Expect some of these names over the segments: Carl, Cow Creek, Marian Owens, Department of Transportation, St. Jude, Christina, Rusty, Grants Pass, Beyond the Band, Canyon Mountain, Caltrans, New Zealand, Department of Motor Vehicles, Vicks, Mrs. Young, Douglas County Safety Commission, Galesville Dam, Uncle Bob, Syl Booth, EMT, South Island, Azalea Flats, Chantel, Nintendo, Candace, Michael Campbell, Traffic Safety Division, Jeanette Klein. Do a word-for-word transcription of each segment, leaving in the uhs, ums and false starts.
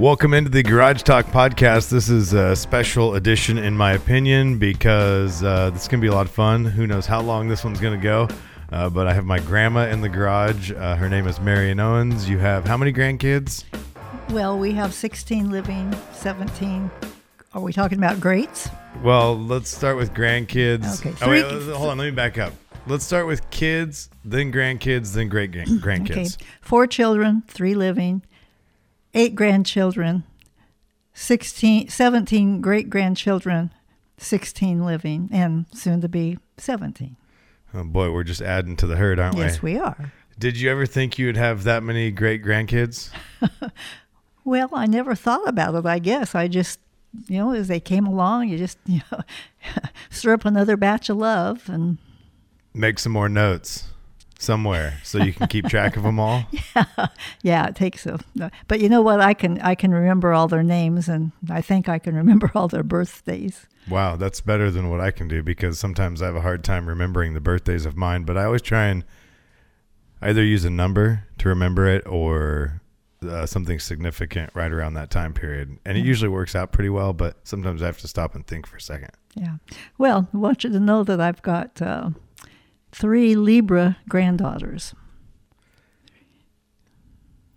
Welcome into the Garage Talk podcast. This is a special edition, in my opinion, because uh, this is going to be a lot of fun. Who knows how long this one's going to go, uh, but I have my grandma in the garage. Uh, her name is Marian Owens. You have how many grandkids? Well, we have sixteen living, seventeen. Are we talking about greats? Well, let's start with grandkids. Okay. Three, oh, wait, hold on. Let me back up. Let's start with kids, then grandkids, then great grandkids. Okay. Four children, three living, eight grandchildren, sixteen, seventeen great-grandchildren, sixteen living, and soon to be seventeen. Oh, boy, we're just adding to the herd, aren't we? Yes, we are. Did you ever think you would have that many great-grandkids? Well, I never thought about it, I guess. I just, you know, as they came along, you just, you know, stir up another batch of love and... Make some more notes somewhere so you can keep track of them all. Yeah, yeah, it takes a. But you know what? I can I can remember all their names, and I think I can remember all their birthdays. Wow, that's better than what I can do, because sometimes I have a hard time remembering the birthdays of mine. But I always try and either use a number to remember it or uh, something significant right around that time period, and it usually works out pretty well. But sometimes I have to stop and think for a second. Yeah. Well, I want you to know that I've got. Uh, Three Libra granddaughters.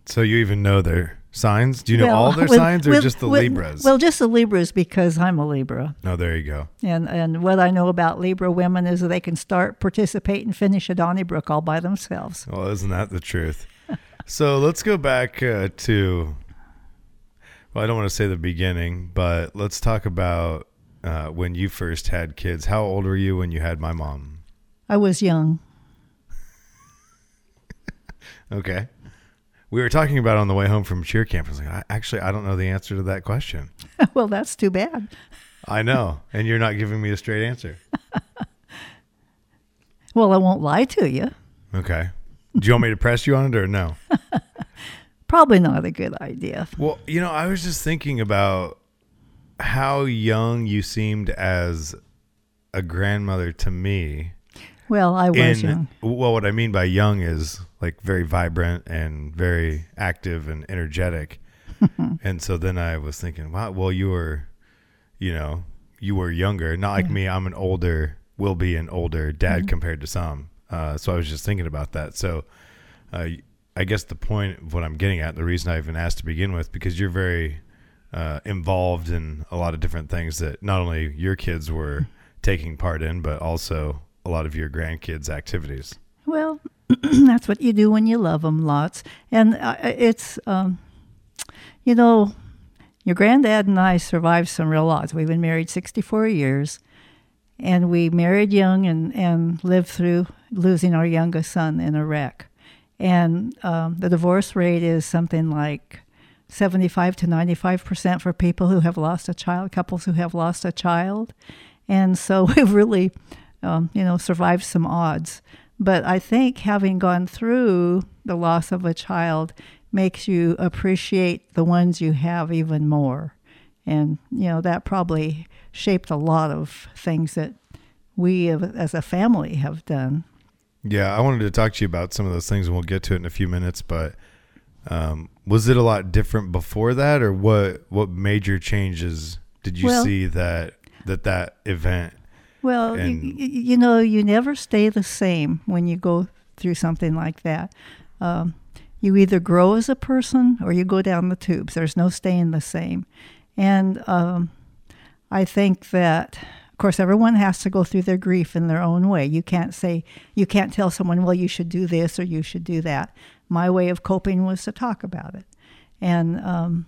So you even know their signs? Do you know well, all their with, signs or with, just the with, Libras? Well, just the Libras, because I'm a Libra. Oh, there you go. And and what I know about Libra women is that they can start, participate, and finish at Donnybrook all by themselves. Well, isn't that the truth? So let's go back uh, to, well, I don't want to say the beginning, but let's talk about uh, when you first had kids. How old were you when you had my mom? I was young. Okay. We were talking about it on the way home from cheer camp. I was like, I, actually, I don't know the answer to that question. Well, that's too bad. I know. And you're not giving me a straight answer. Well, I won't lie to you. Okay. Do you want me to press you on it or no? Probably not a good idea. Well, you know, I was just thinking about how young you seemed as a grandmother to me. Well, I was in, young. Well, what I mean by young is like very vibrant and very active and energetic. And so then I was thinking, wow, well, you were, you know, you were younger. Not like yeah. me. I'm an older, will be an older dad mm-hmm. compared to some. Uh, so I was just thinking about that. So uh, I guess the point of what I'm getting at, the reason I even asked to begin with, because you're very uh, involved in a lot of different things that not only your kids were taking part in, but also... a lot of your grandkids' activities. Well, that's what you do when you love them lots. And uh, it's, um, you know, your granddad and I survived some real lots. We've been married sixty-four years, and we married young and, and lived through losing our youngest son in a wreck. And um, the divorce rate is something like seventy-five to ninety-five percent for people who have lost a child, couples who have lost a child. And so we've really... Um, you know, survived some odds. But I think having gone through the loss of a child makes you appreciate the ones you have even more. And, you know, that probably shaped a lot of things that we have, as a family have done. Yeah, I wanted to talk to you about some of those things, and we'll get to it in a few minutes. But um, was it a lot different before that, or what, what major changes did you well, see that that, that event? Well, you, you know, you never stay the same when you go through something like that. Um, you either grow as a person or you go down the tubes. There's no staying the same. And um, I think that, of course, everyone has to go through their grief in their own way. You can't say, you can't tell someone, well, you should do this or you should do that. My way of coping was to talk about it. And um,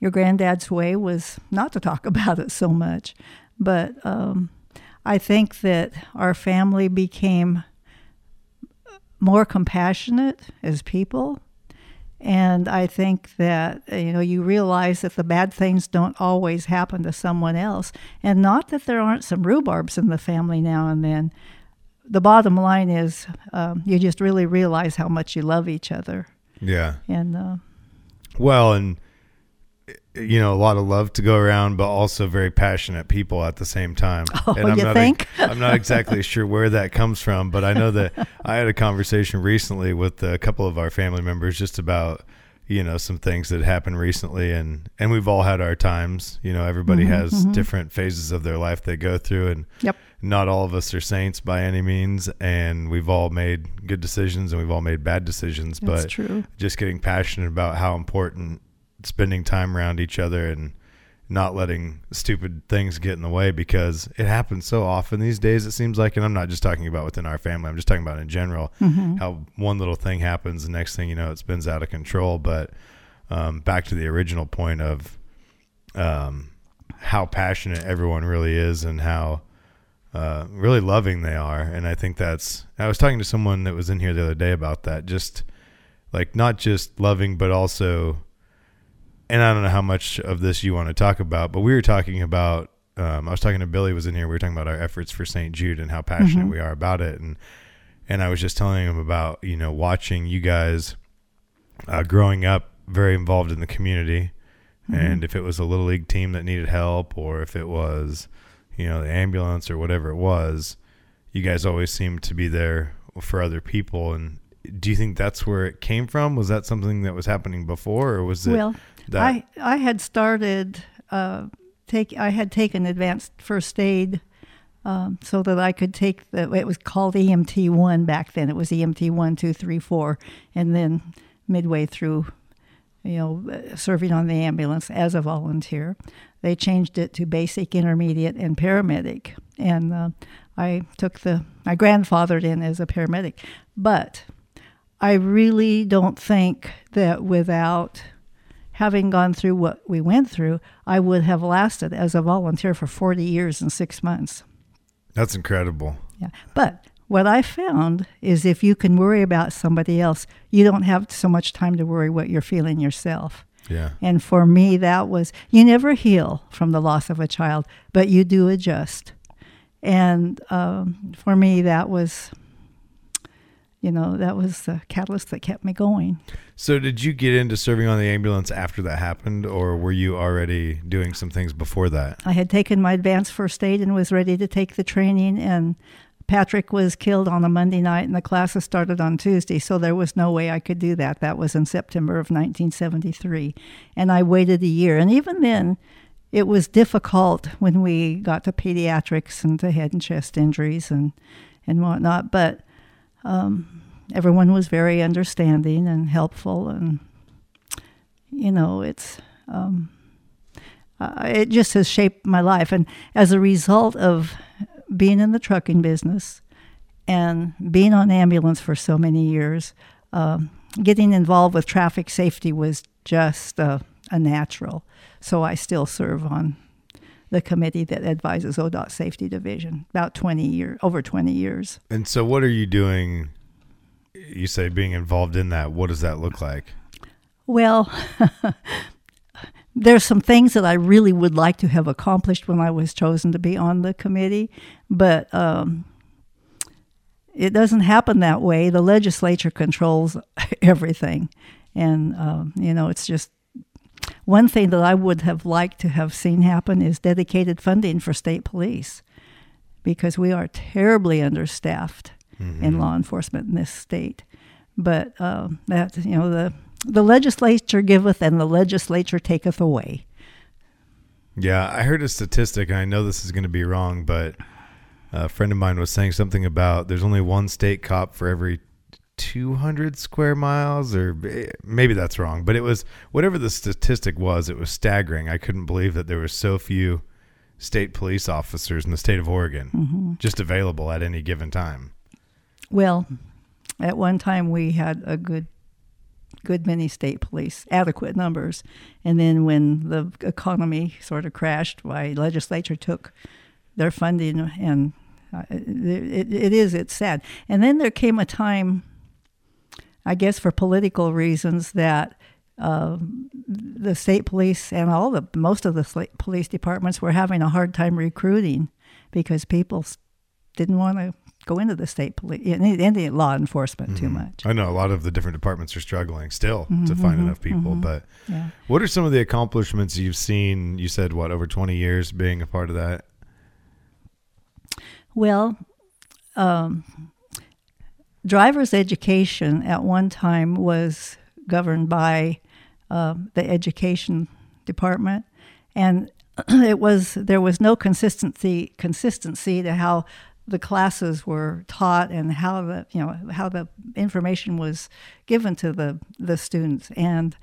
your granddad's way was not to talk about it so much. But um, I think that our family became more compassionate as people. And I think that, you know, you realize that the bad things don't always happen to someone else. And not that there aren't some rhubarbs in the family now and then. The bottom line is um, you just really realize how much you love each other. Yeah. And uh, well, and... you know, a lot of love to go around, but also very passionate people at the same time. Oh, and I'm you not think? A, I'm not exactly sure where that comes from, but I know that I had a conversation recently with a couple of our family members just about, you know, some things that happened recently, and, and we've all had our times, you know, everybody mm-hmm, has mm-hmm. different phases of their life they go through, and yep. not all of us are saints by any means. And we've all made good decisions and we've all made bad decisions, That's but true. Just getting passionate about how important spending time around each other and not letting stupid things get in the way, because it happens so often these days, it seems like. And I'm not just talking about within our family, I'm just talking about in general, mm-hmm. how one little thing happens, the next thing you know, it spins out of control. But um, back to the original point of um, how passionate everyone really is and how uh, really loving they are. And I think that's, I was talking to someone that was in here the other day about that, just like not just loving, but also, and I don't know how much of this you want to talk about, but we were talking about, um, I was talking to Billy was in here. We were talking about our efforts for Saint Jude and how passionate mm-hmm. we are about it. And, and I was just telling him about, you know, watching you guys uh, growing up very involved in the community. Mm-hmm. And if it was a little league team that needed help, or if it was, you know, the ambulance or whatever it was, you guys always seemed to be there for other people. And do you think that's where it came from? Was that something that was happening before, or was it? Well, That. I I had started uh, take I had taken advanced first aid um, so that I could take the it was called E M T one back then. It was E M T one, two, three, four, and then midway through, you know, serving on the ambulance as a volunteer, they changed it to basic, intermediate, and paramedic. And uh, I took the I grandfathered in as a paramedic, but I really don't think that without having gone through what we went through, I would have lasted as a volunteer for forty years and six months. That's incredible. Yeah. But what I found is if you can worry about somebody else, you don't have so much time to worry what you're feeling yourself. Yeah. And for me, that was, you never heal from the loss of a child, but you do adjust. And um, for me, that was... You know, that was the catalyst that kept me going. So did you get into serving on the ambulance after that happened, or were you already doing some things before that? I had taken my advanced first aid and was ready to take the training, and Patrick was killed on a Monday night, and the classes started on Tuesday, so there was no way I could do that. That was in September of nineteen seventy-three, and I waited a year. And even then, it was difficult when we got to pediatrics and to head and chest injuries and, and whatnot, but... Um, everyone was very understanding and helpful, and you know, it's um, uh, it just has shaped my life. And as a result of being in the trucking business and being on ambulance for so many years, um, getting involved with traffic safety was just a, a natural. So I still serve on the committee that advises O D O T Safety Division, about twenty years, over twenty years. And so what are you doing? You say being involved in that. What does that look like? Well, there's some things that I really would like to have accomplished when I was chosen to be on the committee, but um, it doesn't happen that way. The legislature controls everything. And, um, you know, it's just, one thing that I would have liked to have seen happen is dedicated funding for state police, because we are terribly understaffed mm-hmm. in law enforcement in this state. But um, that, you know, the the legislature giveth and the legislature taketh away. Yeah, I heard a statistic, and I know this is going to be wrong, but a friend of mine was saying something about there's only one state cop for every two hundred square miles, or maybe that's wrong, but it was whatever the statistic was, it was staggering. I couldn't believe that there were so few state police officers in the state of Oregon mm-hmm. just available at any given time. Well, at one time we had a good good many state police, adequate numbers, and then when the economy sort of crashed, my legislature took their funding, and it, it, it is it's sad. And then there came a time, I guess for political reasons, that uh, the state police and all the most of the police departments were having a hard time recruiting, because people didn't want to go into the state police, into law enforcement mm-hmm. too much. I know a lot of the different departments are struggling still mm-hmm. to find enough people. Mm-hmm. But yeah. What are some of the accomplishments you've seen? You said what, over twenty years being a part of that? Well, um, driver's education at one time was governed by uh, the education department, and it was there was no consistency consistency to how the classes were taught and how the you know how the information was given to the the students, and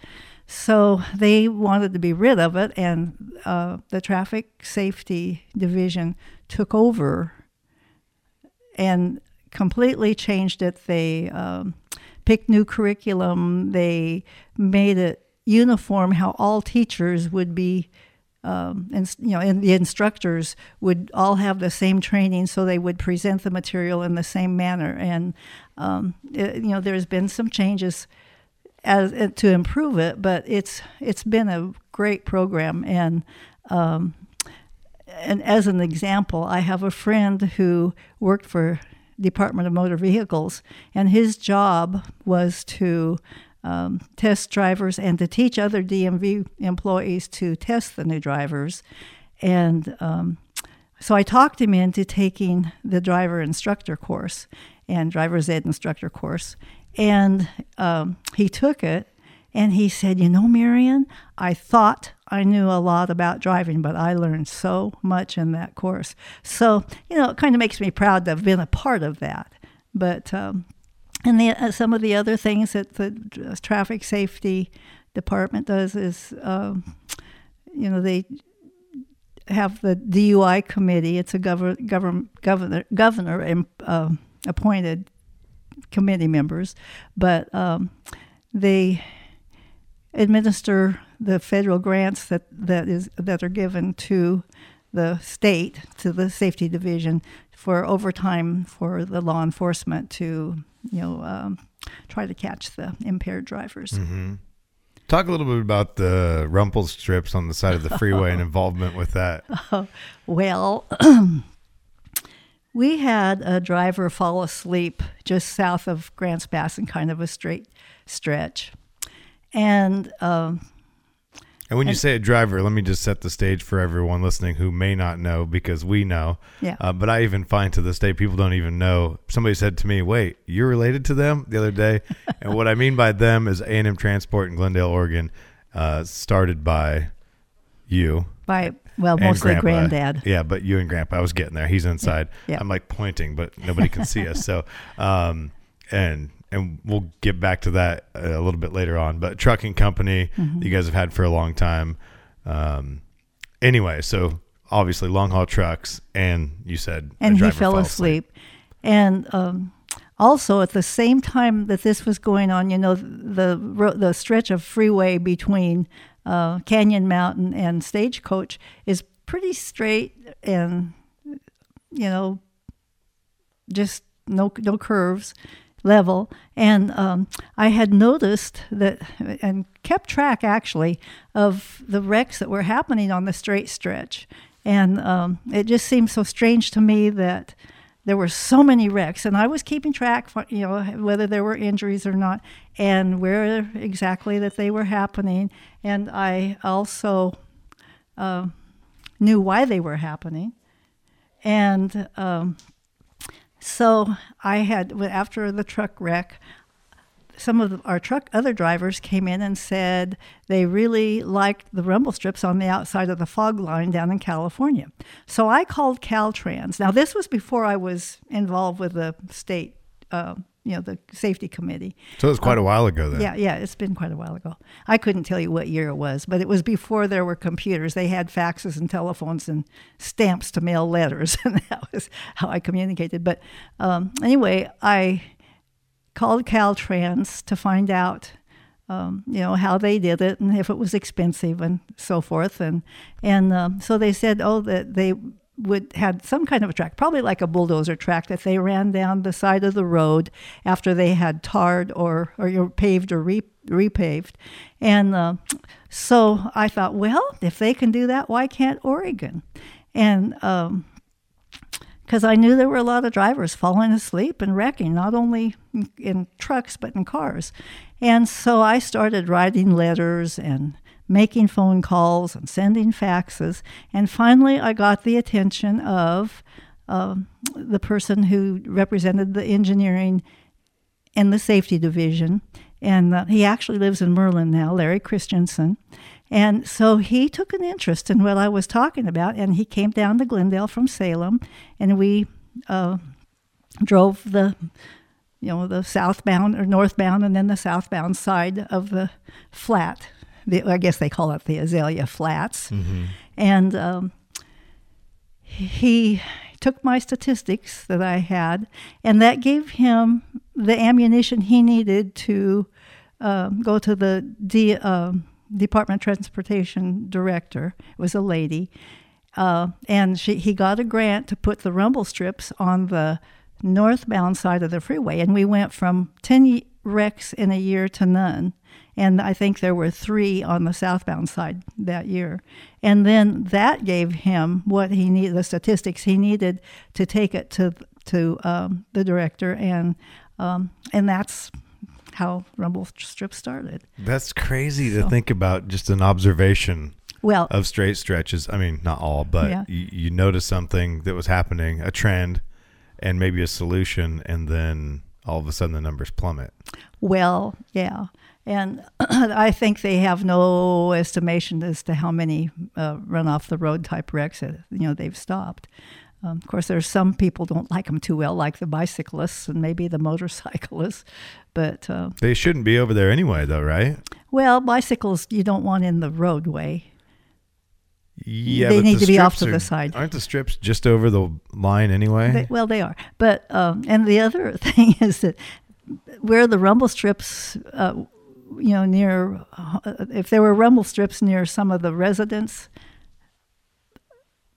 so they wanted to be rid of it, and uh, the Traffic Safety Division took over and completely changed it. They um, picked new curriculum. They made it uniform how all teachers would be, um, and you know, and the instructors would all have the same training, so they would present the material in the same manner. And um, it, you know, there's been some changes As, uh, to improve it, but it's it's been a great program. And um, and as an example, I have a friend who worked for Department of Motor Vehicles, and his job was to um, test drivers and to teach other D M V employees to test the new drivers. And um, so I talked him into taking the driver instructor course and driver's ed instructor course. And um, he took it, and he said, you know, Marian, I thought I knew a lot about driving, but I learned so much in that course. So, you know, it kind of makes me proud to have been a part of that. But, um, and the, uh, some of the other things that the Traffic Safety Department does is, um, you know, they have the D U I committee. It's a governor, governor, governor, governor um, uh, appointed committee members, but um, they administer the federal grants that, that is that are given to the state, to the safety division, for overtime for the law enforcement to, you know, um, try to catch the impaired drivers. Mm-hmm. Talk a little bit about the rumple strips on the side of the freeway and involvement with that. Uh, well... We had a driver fall asleep just south of Grants Pass in kind of a straight stretch. And um, and when and, you say a driver, let me just set the stage for everyone listening who may not know, because we know. Yeah. Uh, but I even find to this day people don't even know. Somebody said to me, wait, you're related to them the other day? And what I mean by them is A and M Transport in Glendale, Oregon, uh, started by you. By Well, and mostly Grandpa. Granddad. Yeah, but you and Grandpa. I was getting there. He's inside. Yeah. I'm like pointing, but nobody can see us. So, um, and and we'll get back to that a little bit later on. But trucking company mm-hmm. you guys have had for a long time. Um, anyway, so obviously long haul trucks, and you said and a driver he fell, fell asleep. asleep, and um, also at the same time that this was going on, you know, the the stretch of freeway between Uh, Canyon Mountain and Stagecoach is pretty straight, and you know, just no no curves, level. And um, I had noticed that and kept track actually of the wrecks that were happening on the straight stretch, and um, it just seemed so strange to me that there were so many wrecks, and I was keeping track, for, you know, whether there were injuries or not, and where exactly that they were happening. And I also uh, knew why they were happening. And um, so I had, after the truck wreck, some of our truck other drivers came in and said they really liked the rumble strips on the outside of the fog line down in California. So I called Caltrans. Now, this was before I was involved with the state, uh, you know, the safety committee. So it was quite um, a while ago then. Yeah, yeah, it's been quite a while ago. I couldn't tell you what year it was, but it was before there were computers. They had faxes and telephones and stamps to mail letters, and that was how I communicated. But um, anyway, I... called Caltrans to find out, um, you know, how they did it and if it was expensive and so forth. And and um, so they said, oh, that they would had some kind of a track, probably like a bulldozer track, that they ran down the side of the road after they had tarred or or you know, paved or re, repaved. And uh, so I thought, well, if they can do that, why can't Oregon? And um because I knew there were a lot of drivers falling asleep and wrecking, not only in, in trucks, but in cars. And so I started writing letters and making phone calls and sending faxes. And finally, I got the attention of um, the person who represented the engineering in the safety division. And uh, he actually lives in Merlin now, Larry Christensen. And so he took an interest in what I was talking about, and he came down to Glendale from Salem, and we uh, drove the, you know, the southbound or northbound and then the southbound side of the flat. The, I guess they call it the Azalea Flats. Mm-hmm. And um, he took my statistics that I had, and that gave him the ammunition he needed to um, go to the D, um, Department of Transportation director. It was a lady. Uh, and she, he got a grant to put the rumble strips on the northbound side of the freeway. And we went from ten wrecks in a year to none. And I think there were three on the southbound side that year. And then that gave him what he needed, the statistics he needed to take it to to um, the director. And um, and that's how rumble strip started. That's crazy so. to think about, just an observation well, of straight stretches. I mean, not all, but yeah. you, you notice something that was happening, a trend, and maybe a solution, and then all of a sudden the numbers plummet. Well, yeah. And I think they have no estimation as to how many uh, run-off-the-road type wrecks that, you know, they've stopped. Um, of course, there's some people don't like them too well, like the bicyclists and maybe the motorcyclists. But uh, they shouldn't be over there anyway, though, right? Well, bicycles you don't want in the roadway. Yeah, they but need the to be off to are, the side. Aren't the strips just over the line anyway? They, well, they are. But um, and the other thing is that where the rumble strips. Uh, You know, near uh, if there were rumble strips near some of the residents,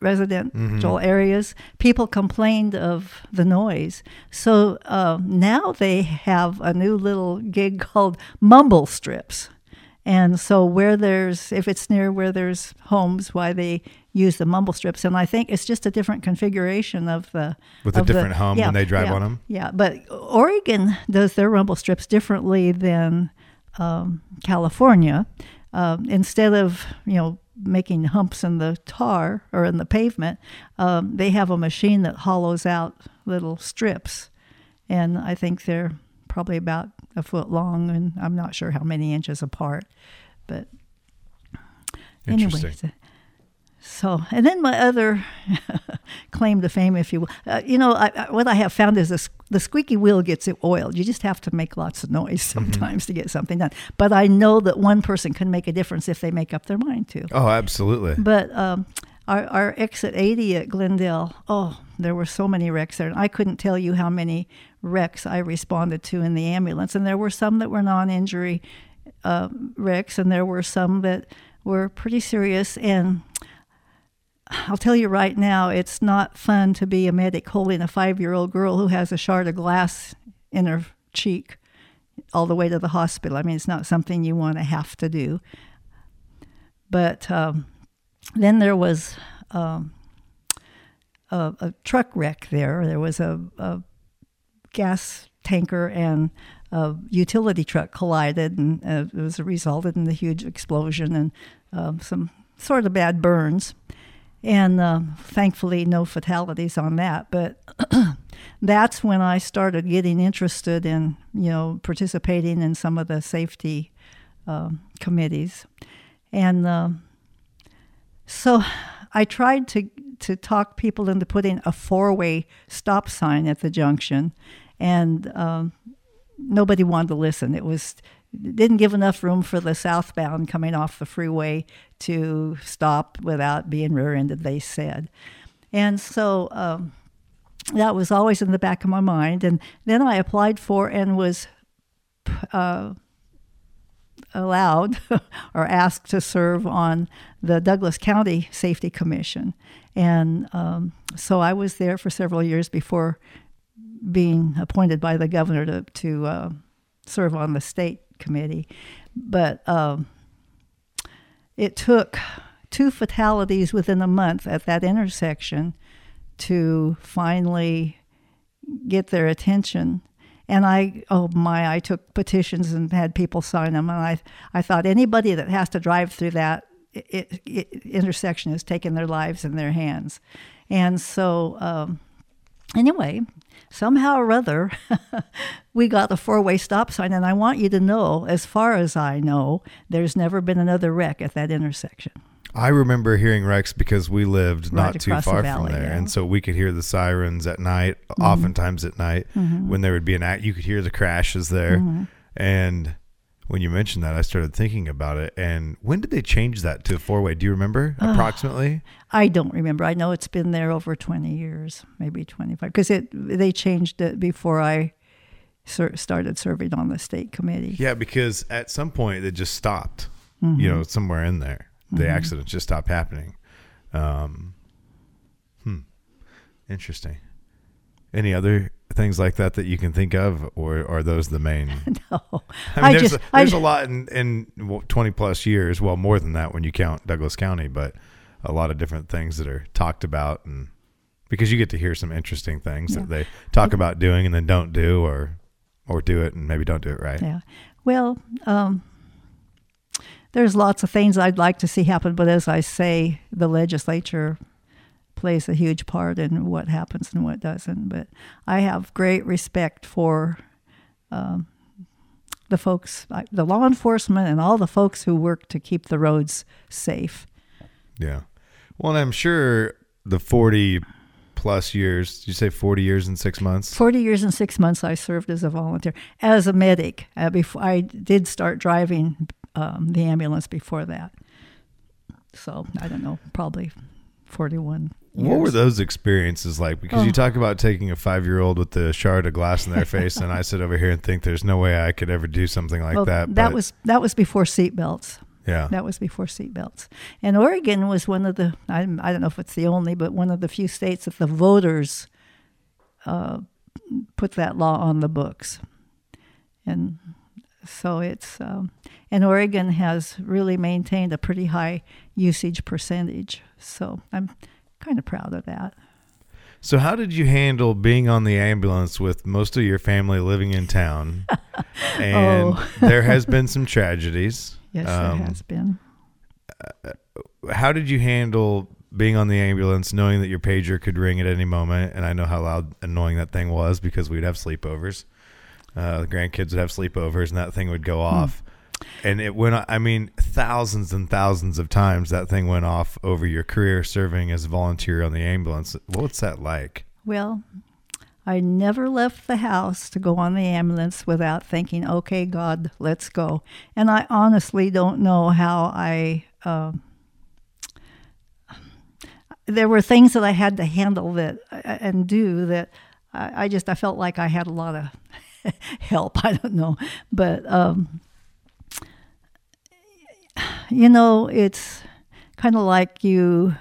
residential mm-hmm. areas, people complained of the noise. So uh, now they have a new little gig called mumble strips, and so where there's if it's near where there's homes, why they use the mumble strips. And I think it's just a different configuration of the with of a different the, home yeah, when they drive yeah, on them. Yeah, but Oregon does their rumble strips differently than. Um, California, uh, instead of, you know, making humps in the tar or in the pavement, um, they have a machine that hollows out little strips. And I think they're probably about a foot long, and I'm not sure how many inches apart. But anyway, so, and then my other claim to fame, if you will, uh, you know, I, I, what I have found is this, the squeaky wheel gets it oiled. You just have to make lots of noise sometimes mm-hmm. to get something done. But I know that one person can make a difference if they make up their mind to. Oh, absolutely. But um, our, our exit eighty at Glendale, oh, there were so many wrecks there. And I couldn't tell you how many wrecks I responded to in the ambulance. And there were some that were non-injury uh, wrecks, and there were some that were pretty serious. And I'll tell you right now, it's not fun to be a medic holding a five-year-old girl who has a shard of glass in her cheek all the way to the hospital. I mean, it's not something you want to have to do. But um, then there was um, a, a truck wreck there. There was a, a gas tanker and a utility truck collided, and uh, it was resulted in a huge explosion and uh, some sort of bad burns. And uh, thankfully, no fatalities on that. But that's when I started getting interested in, you know, participating in some of the safety uh, committees. And uh, so I tried to, to talk people into putting a four-way stop sign at the junction. And um, nobody wanted to listen. It was... didn't give enough room for the southbound coming off the freeway to stop without being rear-ended, they said. And so um, that was always in the back of my mind. And then I applied for and was uh, allowed or asked to serve on the Douglas County Safety Commission. And um, so I was there for several years before being appointed by the governor to, to uh, serve on the state committee, but um, it took two fatalities within a month at that intersection to finally get their attention. And I, oh my, I took petitions and had people sign them, and I, I thought anybody that has to drive through that it, it, intersection is taking their lives in their hands. And so um, Anyway, somehow or other, we got the four-way stop sign, and I want you to know, as far as I know, there's never been another wreck at that intersection. I remember hearing wrecks because we lived not right too far valley, from there. Yeah. And so we could hear the sirens at night, mm-hmm. oftentimes at night, mm-hmm. when there would be an act. You could hear the crashes there. Mm-hmm. And when you mentioned that, I started thinking about it. And when did they change that to four-way? Do you remember uh, approximately? I don't remember. I know it's been there over twenty years, maybe twenty-five, because it they changed it before I ser- started serving on the state committee. Yeah, because at some point it just stopped, mm-hmm. you know, somewhere in there. The mm-hmm. accidents just stopped happening. Um, hmm. Interesting. Any other things like that that you can think of, or are those the main? No. I mean, I there's, just, a, there's I, a lot in, in twenty plus years. Well, more than that when you count Douglas County, but a lot of different things that are talked about, and because you get to hear some interesting things yeah. that they talk I, about doing and then don't do, or, or do it and maybe don't do it right. Yeah. Well, um, there's lots of things I'd like to see happen, but as I say, the legislature plays a huge part in what happens and what doesn't. But I have great respect for um, the folks, the law enforcement, and all the folks who work to keep the roads safe. Yeah. Well, and I'm sure the forty plus years, did you say forty years and six months? forty years and six months I served as a volunteer, as a medic. Uh, before I did start driving Um, the ambulance before that. So, I don't know, probably forty-one years. What were those experiences like? Because oh. you talk about taking a five-year-old with a shard of glass in their face, and I sit over here and think there's no way I could ever do something like well, that. That was that was before seatbelts. Yeah. That was before seatbelts. And Oregon was one of the, I, I don't know if it's the only, but one of the few states that the voters uh, put that law on the books. And so it's, um, and Oregon has really maintained a pretty high usage percentage. So I'm kind of proud of that. So how did you handle being on the ambulance with most of your family living in town? And oh. there has been some tragedies. Yes, um, there has been. Uh, how did you handle being on the ambulance, knowing that your pager could ring at any moment? And I know how loud and annoying that thing was because we'd have sleepovers. Uh, the grandkids would have sleepovers, and that thing would go off. Mm. And it went, I mean, thousands and thousands of times that thing went off over your career serving as a volunteer on the ambulance. What's that like? Well, I never left the house to go on the ambulance without thinking, okay, God, let's go. And I honestly don't know how I... Uh, there were things that I had to handle that and do that I, I just, I felt like I had a lot of... help, I don't know, but um, you know, it's kind of like you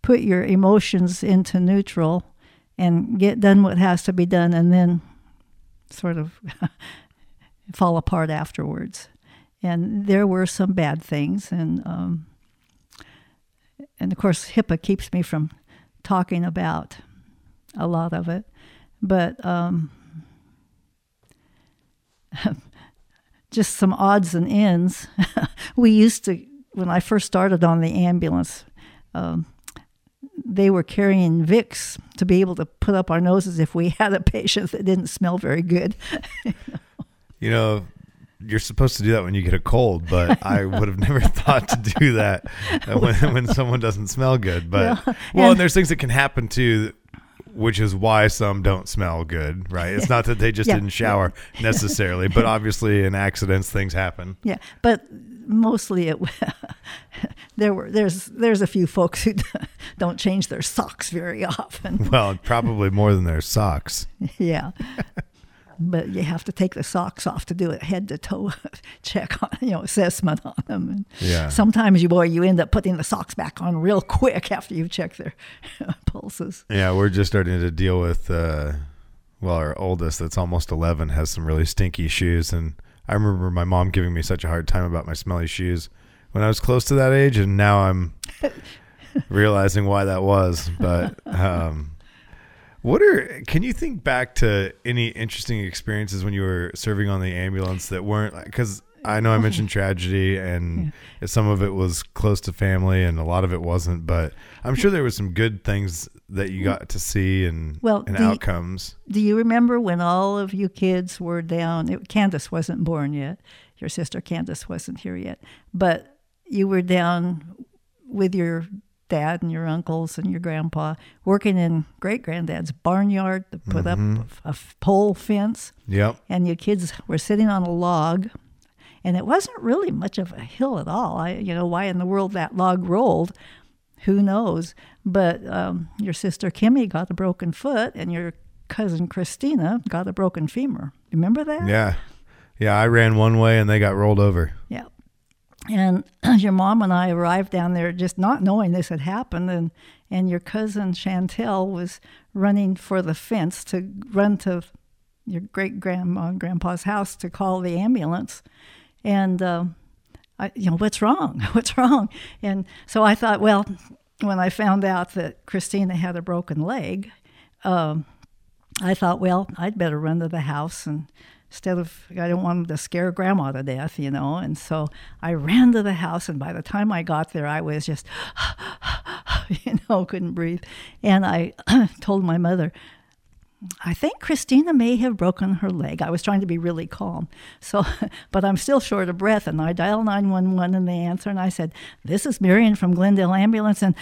put your emotions into neutral and get done what has to be done, and then sort of fall apart afterwards. And there were some bad things, and um, and of course HIPAA keeps me from talking about a lot of it, but. Um, just some odds and ends. We used to, when I first started on the ambulance, um, they were carrying Vicks to be able to put up our noses if we had a patient that didn't smell very good. you, know? you know, you're supposed to do that when you get a cold, but I, I would have never thought to do that when, when someone doesn't smell good. But well, well and, and there's things that can happen too, which is why some don't smell good, right? It's not that they just yeah. didn't shower necessarily, but obviously in accidents things happen. Yeah, but mostly it there were there's there's a few folks who don't change their socks very often. Well, probably more than their socks. Yeah. But you have to take the socks off to do a head-to-toe check on, you know, assessment on them. And yeah. Sometimes you, boy, you end up putting the socks back on real quick after you've checked their pulses. Yeah, we're just starting to deal with, uh, well, our oldest that's almost eleven has some really stinky shoes. And I remember my mom giving me such a hard time about my smelly shoes when I was close to that age. And now I'm realizing why that was. But... Um, What are, can you think back to any interesting experiences when you were serving on the ambulance that weren't, because I know I mentioned tragedy, and yeah. some of it was close to family and a lot of it wasn't, but I'm sure there was some good things that you got to see and, well, and do outcomes. You, do you remember when all of you kids were down? It, Candace wasn't born yet. Your sister Candace wasn't here yet, but you were down with your dad and your uncles and your grandpa working in great-granddad's barnyard to put mm-hmm. up a, a pole fence. Yep. And your kids were sitting on a log. And it wasn't really much of a hill at all. I, you know, why in the world that log rolled, who knows? But um, your sister Kimmy got a broken foot, and your cousin Christina got a broken femur. Remember that? Yeah. Yeah, I ran one way, and they got rolled over. Yeah. And your mom and I arrived down there just not knowing this had happened, and, and your cousin Chantel was running for the fence to run to your great-grandma and grandpa's house to call the ambulance. And, uh, I, you know, what's wrong? What's wrong? And so I thought, well, when I found out that Christina had a broken leg, um, I thought, well, I'd better run to the house. And instead of, I don't want to scare Grandma to death, you know. And so I ran to the house. And by the time I got there, I was just, you know, couldn't breathe. And I told my mother, I think Christina may have broken her leg. I was trying to be really calm. So, but I'm still short of breath, and I dial nine one one and they answer, and I said, this is Marian from Glendale Ambulance, and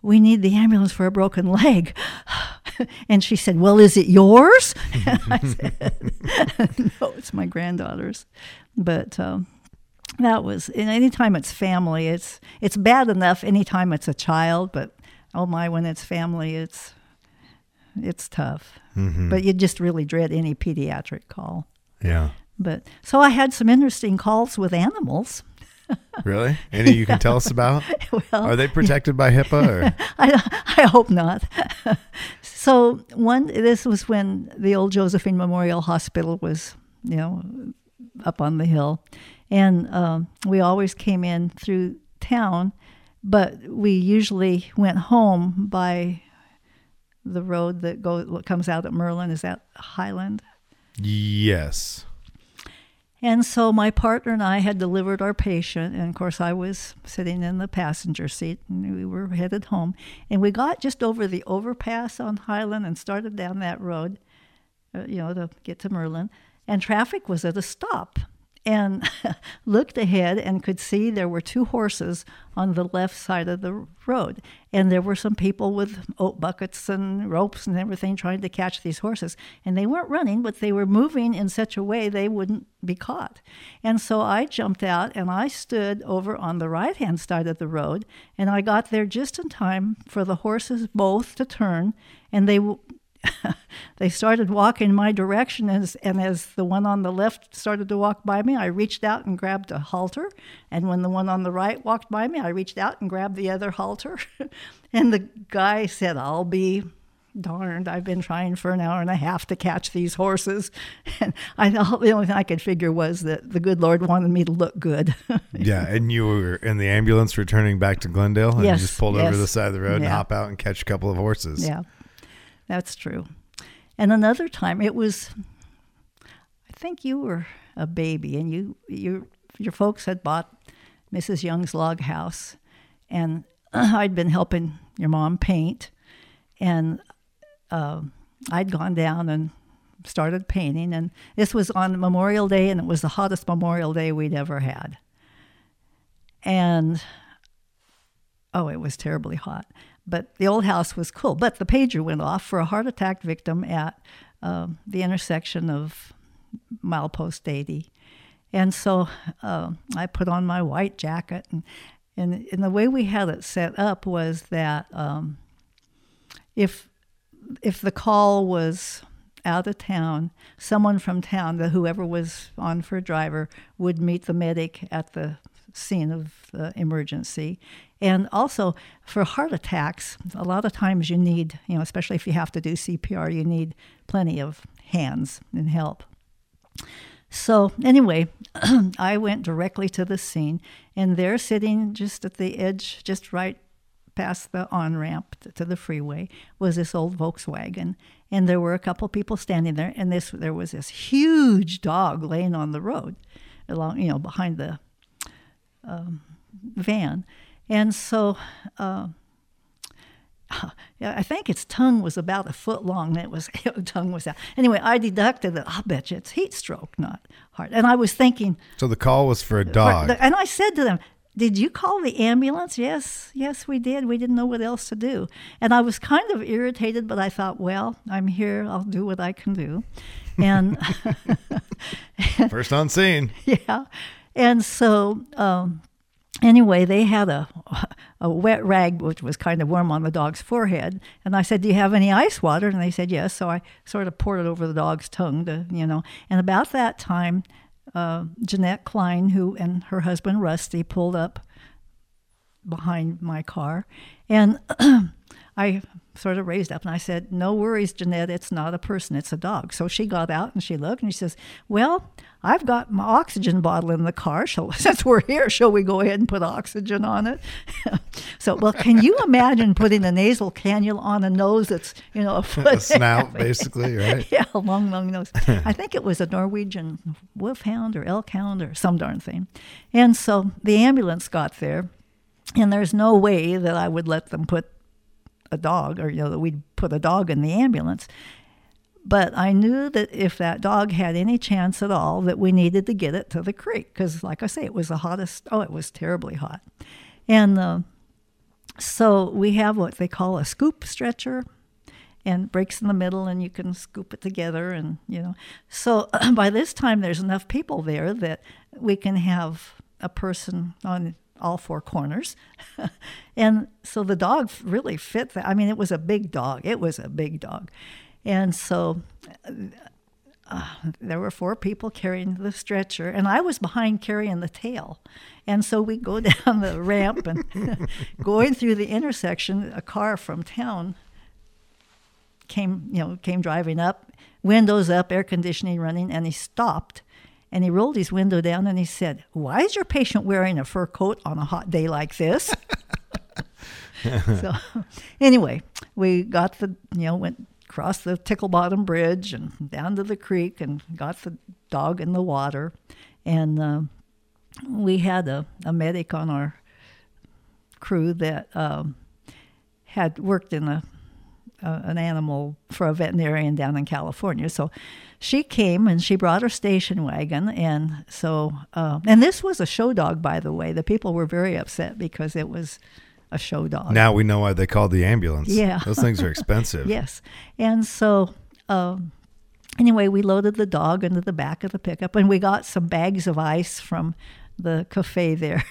we need the ambulance for a broken leg. And she said, well, is it yours? And I said, no, it's my granddaughter's. But um, that was, and anytime it's family, it's it's bad enough anytime it's a child, but oh my, when it's family, it's, it's tough, mm-hmm. but you just really dread any pediatric call. Yeah. But so I had some interesting calls with animals. Really? Any yeah. you can tell us about? Well, are they protected yeah. by HIPAA? Or? I, I hope not. So one, this was when the old Josephine Memorial Hospital was, you know, up on the hill, and um, we always came in through town, but we usually went home by the road that goes comes out at Merlin. Is that Highland? Yes. And so my partner and I had delivered our patient, and of course I was sitting in the passenger seat, and we were headed home. And we got just over the overpass on Highland and started down that road, uh, you know, to get to Merlin. And traffic was at a stop. And looked ahead and could see there were two horses on the left side of the road. And there were some people with oat buckets and ropes and everything trying to catch these horses. And they weren't running, but they were moving in such a way they wouldn't be caught. And so I jumped out, and I stood over on the right-hand side of the road. And I got there just in time for the horses both to turn, and they w- they started walking my direction, as, and as the one on the left started to walk by me, I reached out and grabbed a halter. And when the one on the right walked by me, I reached out and grabbed the other halter. And the guy said, I'll be darned, I've been trying for an hour and a half to catch these horses. And I thought the only thing I could figure was that the good Lord wanted me to look good. Yeah, and you were in the ambulance returning back to Glendale, and yes, you just pulled yes. over the side of the road yeah. and hop out and catch a couple of horses. Yeah. That's true. And another time, it was, I think you were a baby, and you, you your folks had bought Missus Young's log house, and I'd been helping your mom paint, and uh, I'd gone down and started painting, and this was on Memorial Day, and it was the hottest Memorial Day we'd ever had. And, oh, it was terribly hot. But the old house was cool. But the pager went off for a heart attack victim at um, the intersection of milepost eighty. And so uh, I put on my white jacket. And, and, and the way we had it set up was that um, if if the call was out of town, someone from town, the whoever was on for a driver, would meet the medic at the scene of the emergency. And also for heart attacks, a lot of times you need, you know, especially if you have to do C P R, you need plenty of hands and help. So anyway, I went directly to the scene, and they're sitting just at the edge, just right past the on-ramp to the freeway, was this old Volkswagen. And there were a couple people standing there, and this there was this huge dog laying on the road. along, you know, behind the um, van. And so uh, I think its tongue was about a foot long, and it was, its tongue was out. Anyway, I deducted that, I'll bet you it's heat stroke, not heart. And I was thinking. So the call was for a dog. And I said to them, did you call the ambulance? Yes, yes, we did. We didn't know what else to do. And I was kind of irritated, but I thought, well, I'm here. I'll do what I can do. And first on scene. Yeah. And so um, anyway, they had a, a wet rag, which was kind of warm on the dog's forehead. And I said, do you have any ice water? And they said, yes. So I sort of poured it over the dog's tongue, to, you know. And about that time, Uh, Jeanette Klein, who and her husband Rusty pulled up behind my car, and I sort of raised up and I said, "No worries, Jeanette. It's not a person. It's a dog." So she got out and she looked and she says, "Well, I've got my oxygen bottle in the car. So since we're here, shall we go ahead and put oxygen on it?" So, well, can you imagine putting a nasal cannula on a nose that's, you know, a foot a snout, basically, right? Yeah, a long, long nose. I think it was a Norwegian wolfhound or elk hound or some darn thing. And so the ambulance got there, and there's no way that I would let them put a dog, or, you know, that we'd put a dog in the ambulance. But I knew that if that dog had any chance at all, that we needed to get it to the creek, because, like I say, it was the hottest. Oh, it was terribly hot. And uh, so we have what they call a scoop stretcher, and breaks in the middle, and you can scoop it together, and, you know. So by this time, there's enough people there that we can have a person on all four corners. And so the dog really fit that. I mean, it was a big dog. It was a big dog. And so uh, there were four people carrying the stretcher, and I was behind carrying the tail. And so we go down the ramp, and going through the intersection, a car from town came, you know, came driving up, windows up, air conditioning running, and he stopped. And he rolled his window down and he said, "Why is your patient wearing a fur coat on a hot day like this?" So anyway, we got the, you know, went across the Tickle Bottom Bridge and down to the creek and got the dog in the water. And uh, we had a, a medic on our crew that um, had worked in a Uh, an animal for a veterinarian down in California. So she came and she brought her station wagon. And so, uh, and this was a show dog, by the way. The people were very upset because it was a show dog. Now we know why they called the ambulance. Yeah. Those things are expensive. Yes. And so, um, anyway, we loaded the dog into the back of the pickup, and we got some bags of ice from the cafe there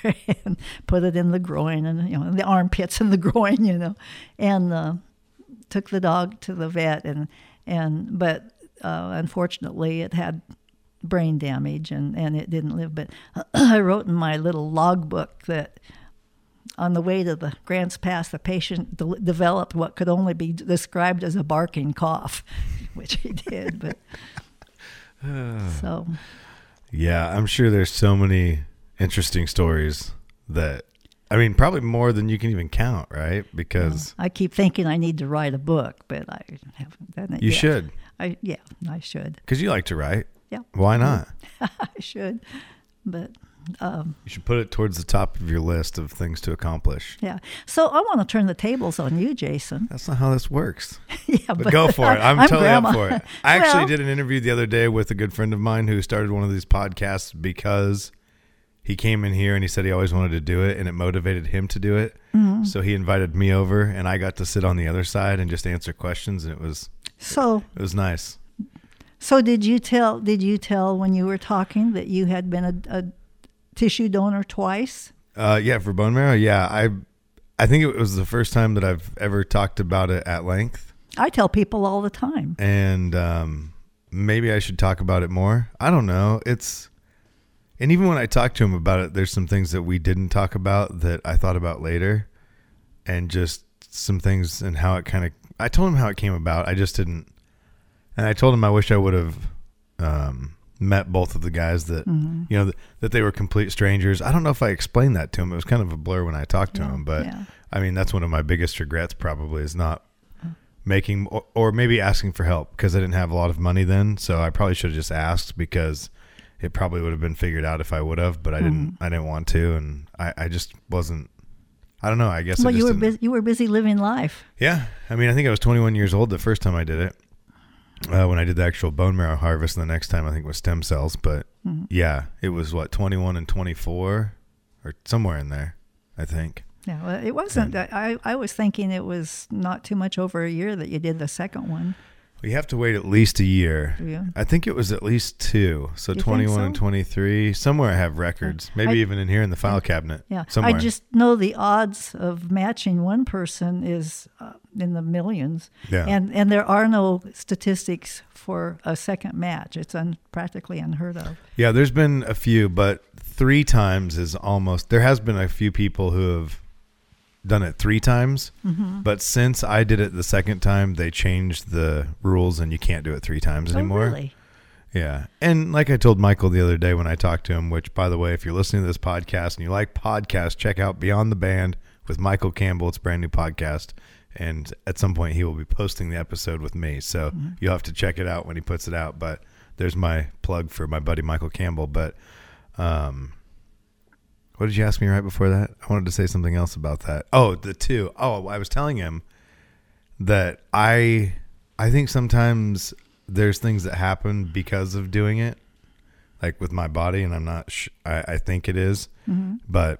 and put it in the groin and, you know, the armpits and the groin, you know, and, uh, took the dog to the vet, and and but uh, unfortunately it had brain damage, and, and it didn't live. But I wrote in my little logbook that on the way to the Grants Pass, the patient de- developed what could only be described as a barking cough, which he did. But so, yeah, I'm sure there's so many interesting stories that. I mean, probably more than you can even count, right? Because uh, I keep thinking I need to write a book, but I haven't done it you yet. You should. I yeah, I should. Because you like to write. Yeah. Why not? I should, but um, you should put it towards the top of your list of things to accomplish. Yeah. So I want to turn the tables on you, Jason. That's not how this works. Yeah, but, but go for it. I'm, I'm totally grandma. Up for it. I well, actually did an interview the other day with a good friend of mine who started one of these podcasts because he came in here and he said he always wanted to do it, and it motivated him to do it. Mm-hmm. So he invited me over, and I got to sit on the other side and just answer questions, and it was so it, it was nice. So did you tell did you tell when you were talking that you had been a, a tissue donor twice? Uh, yeah, for bone marrow. Yeah, I I think it was the first time that I've ever talked about it at length. I tell people all the time, and um, maybe I should talk about it more. I don't know. It's And even when I talked to him about it, there's some things that we didn't talk about that I thought about later, and just some things and how it kind of, I told him how it came about. I just didn't. And I told him I wish I would have um, met both of the guys that, mm-hmm. you know, th- that they were complete strangers. I don't know if I explained that to him. It was kind of a blur when I talked to yeah, him, but yeah. I mean, that's one of my biggest regrets probably is not making or, or maybe asking for help, because I didn't have a lot of money then. So I probably should have just asked, because it probably would have been figured out if I would have, but I mm. didn't, I didn't want to. And I, I just wasn't, I don't know. I guess well, I just you were busy, you were busy living life. Yeah. I mean, I think I was twenty-one years old the first time I did it. Uh, when I did the actual bone marrow harvest, and the next time I think was stem cells, but mm-hmm. yeah, it was what, twenty-one and twenty-four or somewhere in there, I think. Yeah, well, it wasn't. And, I, I was thinking it was not too much over a year that you did the second one. You have to wait at least a year. Yeah. I think it was at least two. So you twenty-one so? And twenty-three. Somewhere I have records, maybe I, even in here in the file I, cabinet. Yeah. Somewhere. I just know the odds of matching one person is uh, in the millions. Yeah. And and there are no statistics for a second match. It's un, practically unheard of. Yeah, there's been a few, but three times is almost, there has been a few people who have done it three times, mm-hmm. but since I did it the second time, they changed the rules and you can't do it three times oh, anymore. Really? Yeah. And like I told Michael the other day when I talked to him, which by the way, if you're listening to this podcast and you like podcasts, check out Beyond the Band with Michael Campbell. It's a brand new podcast. And at some point he will be posting the episode with me. So mm-hmm. you'll have to check it out when he puts it out, but there's my plug for my buddy, Michael Campbell. But, um, what did you ask me right before that? I wanted to say something else about that. Oh, the two. Oh, I was telling him that I I think sometimes there's things that happen because of doing it, like with my body, and I'm not sh- I, I think it is. Mm-hmm. But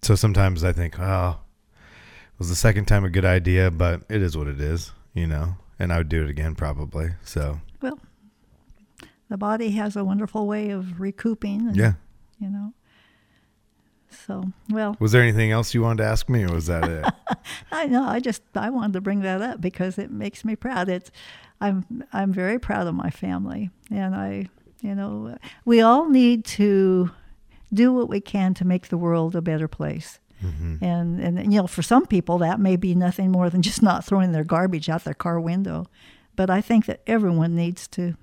so sometimes I think, oh, it was the second time a good idea, but it is what it is, you know, and I would do it again probably. So, well, the body has a wonderful way of recouping. And, yeah. You know. So, well, was there anything else you wanted to ask me or was that it? I know. I just, I wanted to bring that up because it makes me proud. It's, I'm, I'm very proud of my family, and I, you know, we all need to do what we can to make the world a better place. Mm-hmm. And, and, you know, for some people that may be nothing more than just not throwing their garbage out their car window. But I think that everyone needs to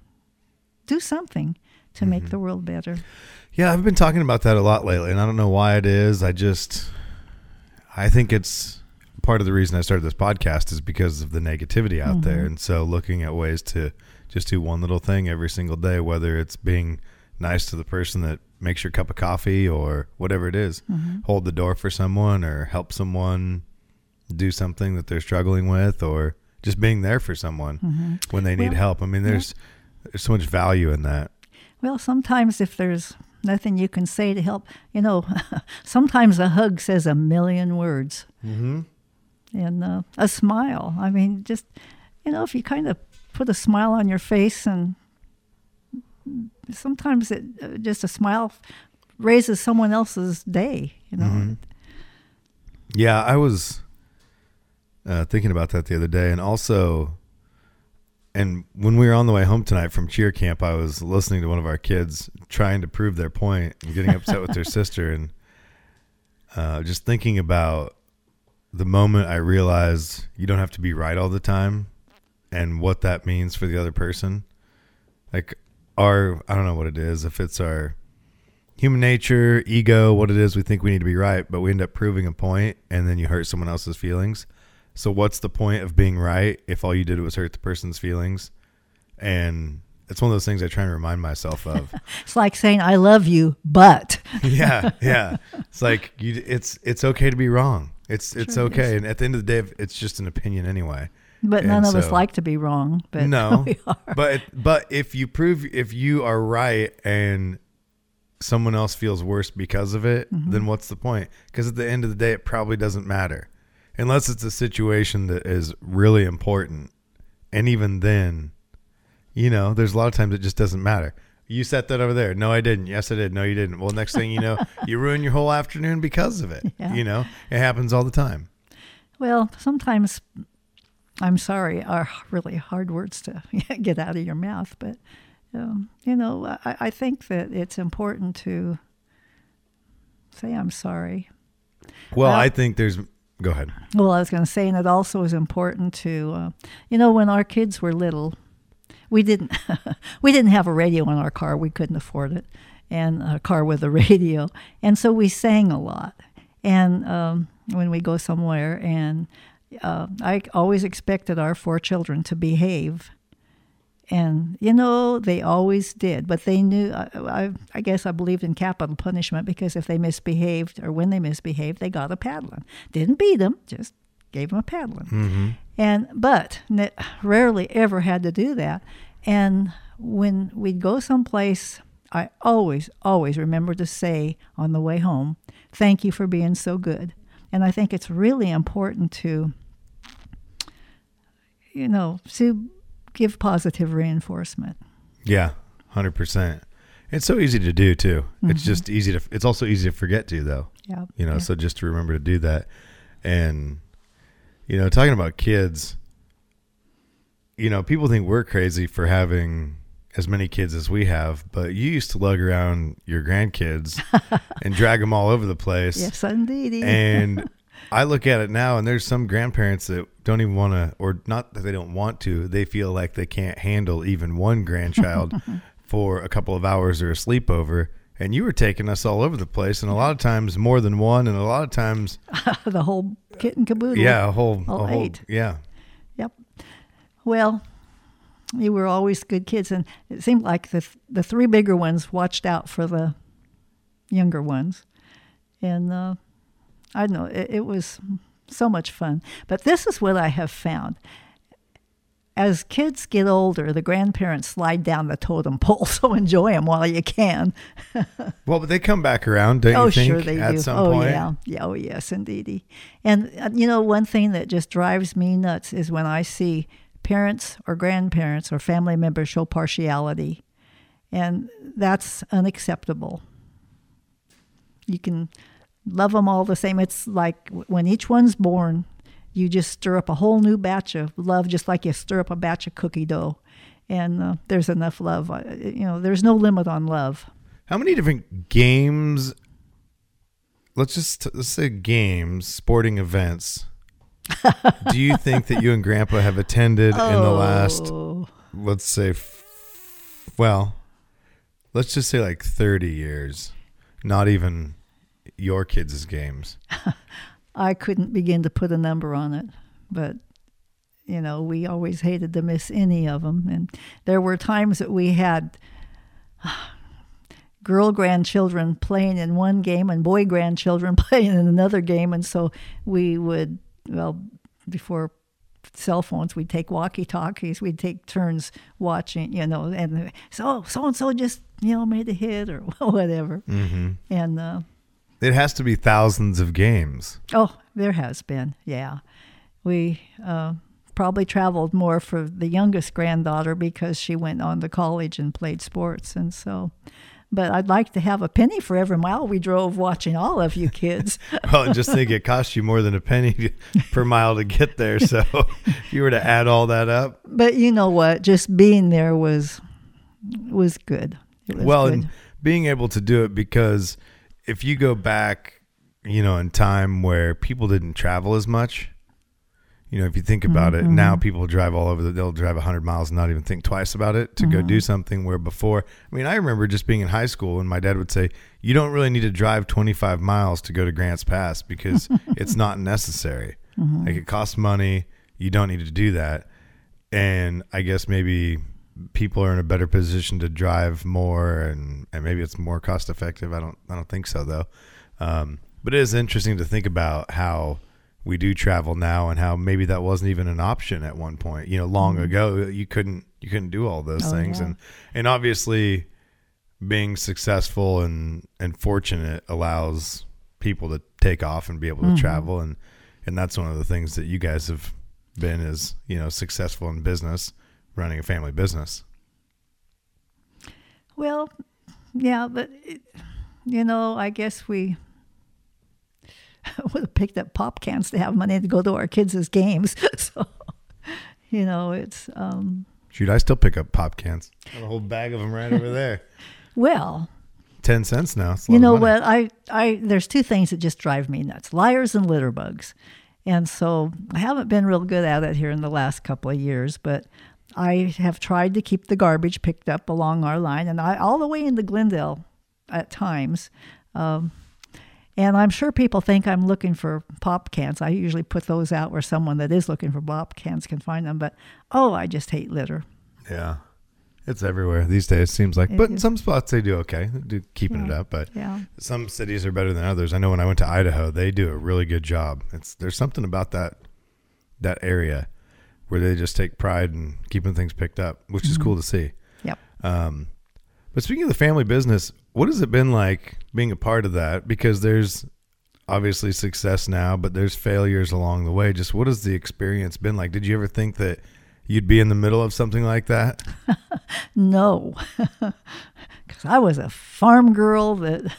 do something to mm-hmm. make the world better. Yeah, I've been talking about that a lot lately, and I don't know why it is. I just, I think it's part of the reason I started this podcast is because of the negativity out mm-hmm. there. And so looking at ways to just do one little thing every single day, whether it's being nice to the person that makes your cup of coffee or whatever it is, mm-hmm. hold the door for someone or help someone do something that they're struggling with, or just being there for someone mm-hmm. when they need well, help. I mean, there's, yeah. there's so much value in that. Well, sometimes if there's nothing you can say to help, you know, sometimes a hug says a million words. Mm-hmm. And uh, a smile. I mean, just, you know, if you kind of put a smile on your face, and sometimes it uh, just a smile raises someone else's day, you know. Mm-hmm. Yeah, I was uh, thinking about that the other day, and also... And when we were on the way home tonight from cheer camp, I was listening to one of our kids trying to prove their point and getting upset with their sister. And uh, just thinking about the moment I realized you don't have to be right all the time and what that means for the other person. Like our, I don't know what it is, if it's our human nature, ego, what it is, we think we need to be right, but we end up proving a point and then you hurt someone else's feelings. So what's the point of being right if all you did was hurt the person's feelings? And it's one of those things I try and remind myself of. It's like saying, I love you, but. yeah, yeah. It's like, you, it's it's okay to be wrong. It's it's sure okay. It and at the end of the day, it's just an opinion anyway. But and none so, of us like to be wrong. But no, we are. But, but if you prove, if you are right and someone else feels worse because of it, mm-hmm. then what's the point? Because at the end of the day, it probably doesn't matter. Unless it's a situation that is really important. And even then, you know, there's a lot of times it just doesn't matter. You set that over there. No, I didn't. Yes, I did. No, you didn't. Well, next thing you know, you ruin your whole afternoon because of it. Yeah. You know, it happens all the time. Well, sometimes, I'm sorry, are really hard words to get out of your mouth. But, um, you know, I, I think that it's important to say I'm sorry. Well, uh, I think there's... Go ahead. Well, I was going to say, and it also is important to, uh, you know, when our kids were little, we didn't we didn't have a radio in our car. We couldn't afford it, and a car with a radio. And so we sang a lot. And um, when we go somewhere, and uh, I always expected our four children to behave. And, you know, they always did. But they knew, I, I, I guess I believed in capital punishment, because if they misbehaved, or when they misbehaved, they got a paddling. Didn't beat them, just gave them a paddling. Mm-hmm. And, but rarely ever had to do that. And when we'd go someplace, I always, always remember to say on the way home, thank you for being so good. And I think it's really important to, you know, to give positive reinforcement. Yeah, one hundred percent. It's so easy to do, too. Mm-hmm. It's just easy to, it's also easy to forget to, though. Yeah. You know, yeah. So just to remember to do that. And, you know, talking about kids, you know, people think we're crazy for having as many kids as we have, but you used to lug around your grandkids and drag them all over the place. Yes, indeed. And I look at it now, and there's some grandparents that don't even want to, or not that they don't want to, they feel like they can't handle even one grandchild for a couple of hours or a sleepover. And you were taking us all over the place, and a lot of times more than one, and a lot of times the whole kit and caboodle. Yeah, a whole, all a whole eight. Yeah. Yep. Well, you were always good kids, and it seemed like the th- the three bigger ones watched out for the younger ones, and uh, I don't know, it, it was so much fun. But this is what I have found: as kids get older, the grandparents slide down the totem pole, so enjoy them while you can. Well, but they come back around, don't oh, you think? Oh, sure they at do. Some oh, point? yeah, yeah, oh yes, indeedy. And uh, you know, one thing that just drives me nuts is when I see parents or grandparents or family members show partiality, and that's unacceptable. You can love them all the same. It's like when each one's born, you just stir up a whole new batch of love, just like you stir up a batch of cookie dough, and uh, there's enough love. You know, there's no limit on love. How many different games, let's just let's say games, sporting events, do you think that you and Grandpa have attended oh. in the last, let's say, f- well, let's just say like thirty years, not even your kids' games? I couldn't begin to put a number on it, but, you know, we always hated to miss any of them. And there were times that we had girl grandchildren playing in one game and boy grandchildren playing in another game, and so we would... Well, before cell phones, we'd take walkie-talkies. We'd take turns watching, you know, and so so-and-so just, you know, made a hit or whatever. Mm-hmm. And uh, it has to be thousands of games. Oh, there has been, yeah. We uh, probably traveled more for the youngest granddaughter because she went on to college and played sports, and so... But I'd like to have a penny for every mile we drove watching all of you kids. Well, and just think it cost you more than a penny per mile to get there. So if you were to add all that up. But you know what? Just being there was was good. It was well, good. And being able to do it, because if you go back, you know, in time where people didn't travel as much, you know, if you think about mm-hmm. it, now people drive all over, the, they'll drive one hundred miles and not even think twice about it to mm-hmm. go do something, where before, I mean, I remember just being in high school and my dad would say, you don't really need to drive twenty-five miles to go to Grants Pass because it's not necessary. Mm-hmm. Like it costs money. You don't need to do that. And I guess maybe people are in a better position to drive more and, and maybe it's more cost effective. I don't, I don't think so though. Um, but it is interesting to think about how we do travel now and how maybe that wasn't even an option at one point, you know, long mm-hmm. ago, you couldn't, you couldn't do all those oh, things. Yeah. And, and obviously being successful and, and fortunate allows people to take off and be able to mm-hmm. travel. And, and that's one of the things that you guys have been is, you know, successful in business, running a family business. Well, yeah, but it, you know, I guess we, would have picked up pop cans to have money to go to our kids' games. So, you know, it's... Um, Shoot, I still pick up pop cans. Got a whole bag of them right over there. Well... Ten cents now. It's a lot you know of money. What? I, I, there's two things that just drive me nuts. Liars and litter bugs. And so I haven't been real good at it here in the last couple of years, but I have tried to keep the garbage picked up along our line, and I all the way into Glendale at times. Um And I'm sure people think I'm looking for pop cans. I usually put those out where someone that is looking for pop cans can find them. But, oh, I just hate litter. Yeah. It's everywhere these days, it seems like. It but is. In some spots, they do okay, do keeping yeah. it up. But yeah. some cities are better than others. I know when I went to Idaho, they do a really good job. It's There's something about that that area where they just take pride in keeping things picked up, which mm-hmm. is cool to see. Yep. Um, but speaking of the family business, what has it been like being a part of that? Because there's obviously success now, but there's failures along the way. Just what has the experience been like? Did you ever think that you'd be in the middle of something like that? No, because I was a farm girl that,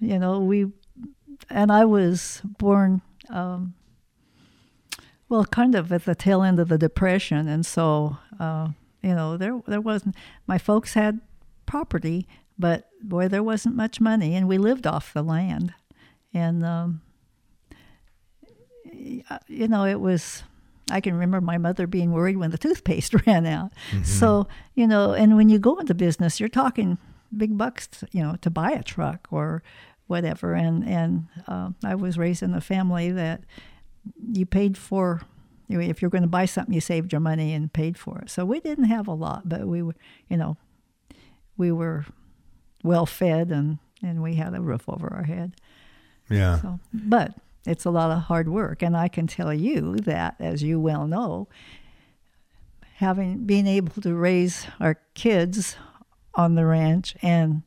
you know, we, and I was born, um, well, kind of at the tail end of the Depression. And so, uh, you know, there there wasn't, my folks had property, but boy, there wasn't much money, and we lived off the land. And, um, you know, it was, I can remember my mother being worried when the toothpaste ran out. Mm-hmm. So, you know, and when you go into business, you're talking big bucks, to, you know, to buy a truck or whatever. And, and uh, I was raised in a family that you paid for, you know, if you're going to buy something, you saved your money and paid for it. So we didn't have a lot, but we were, you know, we were well fed, and, and we had a roof over our head. Yeah. So, but it's a lot of hard work, and I can tell you that, as you well know, having being able to raise our kids on the ranch and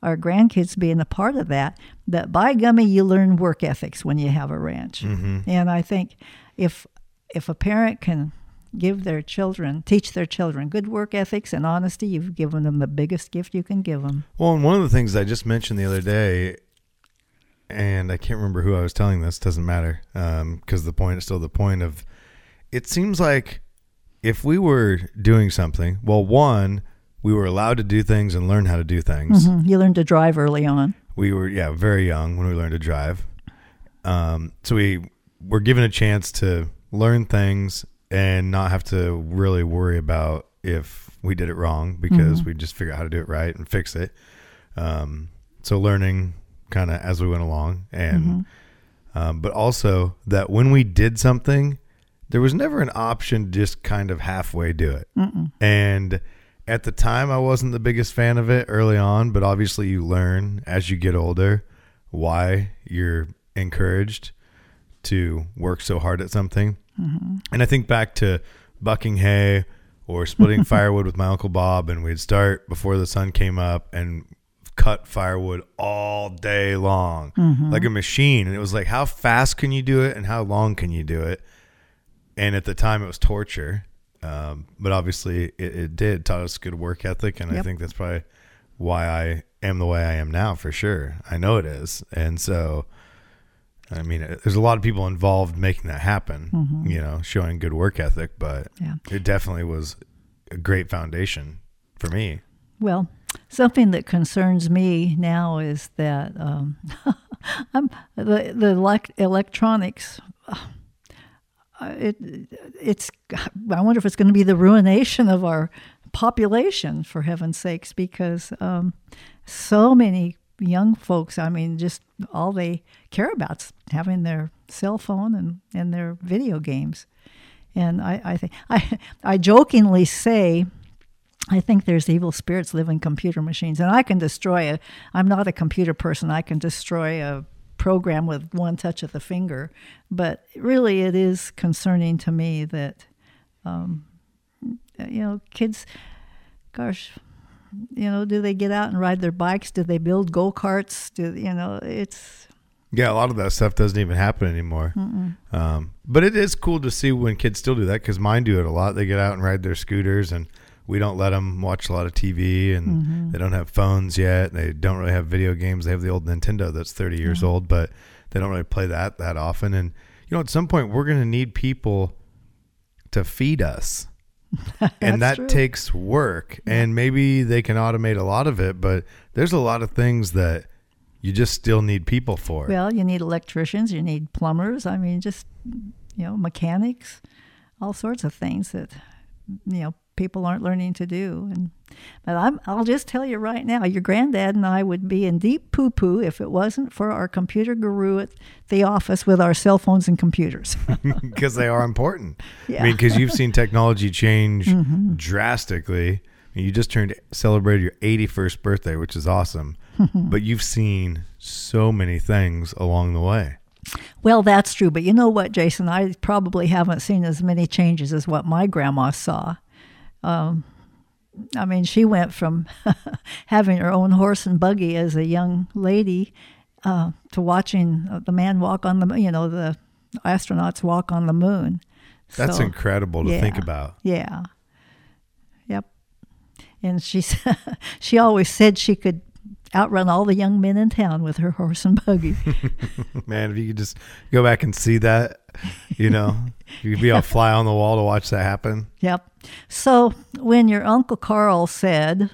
our grandkids being a part of that, that by gummy, you learn work ethics when you have a ranch. Mm-hmm. And I think if if a parent can give their children, teach their children good work ethics and honesty, you've given them the biggest gift you can give them. Well, and one of the things I just mentioned the other day, and I can't remember who I was telling this, doesn't matter, um, because the point is still the point of, it seems like if we were doing something, well, one, we were allowed to do things and learn how to do things. Mm-hmm. You learned to drive early on. We were, yeah, very young when we learned to drive. Um, so we were given a chance to learn things and not have to really worry about if we did it wrong, because mm-hmm. we just figure out how to do it right and fix it. Um, so learning kind of as we went along, and mm-hmm. um, but also that when we did something, there was never an option to just kind of halfway do it. Mm-mm. And at the time, I wasn't the biggest fan of it early on, but obviously you learn as you get older why you're encouraged to work so hard at something. Mm-hmm. And I think back to bucking hay or splitting firewood with my Uncle Bob, and we'd start before the sun came up and cut firewood all day long, mm-hmm. like a machine. And it was like, how fast can you do it and how long can you do it? And at the time it was torture. Um, but obviously it, it did taught us good work ethic. And yep. I think that's probably why I am the way I am now, for sure. I know it is. And so, I mean, there's a lot of people involved making that happen, mm-hmm. you know, showing good work ethic, but yeah. it definitely was a great foundation for me. Well, something that concerns me now is that um, I'm, the the elect- electronics. Uh, it it's. I wonder if it's going to be the ruination of our population, for heaven's sakes, because um, so many young folks. I mean, just all they care about is having their cell phone and, and their video games. And I, I think I I jokingly say, I think there's evil spirits live in computer machines, and I can destroy a, I'm not a computer person. I can destroy a program with one touch of the finger, but really it is concerning to me that, um, you know, kids, gosh, you know, do they get out and ride their bikes? Do they build go-karts? Do, you know, it's... Yeah, a lot of that stuff doesn't even happen anymore. Um, but it is cool to see when kids still do that, because mine do it a lot. They get out and ride their scooters, and we don't let them watch a lot of T V, and mm-hmm. they don't have phones yet. They don't really have video games. They have the old Nintendo that's thirty years mm-hmm. old, but they don't really play that that often. And, you know, at some point we're going to need people to feed us. And that true. Takes work, and maybe they can automate a lot of it, but there's a lot of things that you just still need people for. Well, you need electricians, you need plumbers. I mean, just, you know, mechanics, all sorts of things that, you know, people aren't learning to do. And but I'm, I'll just tell you right now, your granddad and I would be in deep poo-poo if it wasn't for our computer guru at the office with our cell phones and computers. Because they are important. Yeah. I mean, because you've seen technology change mm-hmm. drastically You just turned celebrated your eighty-first birthday, which is awesome. But you've seen so many things along the way. Well, that's true. But you know what, Jason? I probably haven't seen as many changes as what my grandma saw. Um, I mean, she went from having her own horse and buggy as a young lady uh, to watching the man walk on the, you know, the astronauts walk on the moon. That's so incredible to yeah, think about. Yeah. Yep. And she, she always said she could outrun all the young men in town with her horse and buggy. Man, if you could just go back and see that, you know, you'd be a fly on the wall to watch that happen. Yep. So when your Uncle Carl said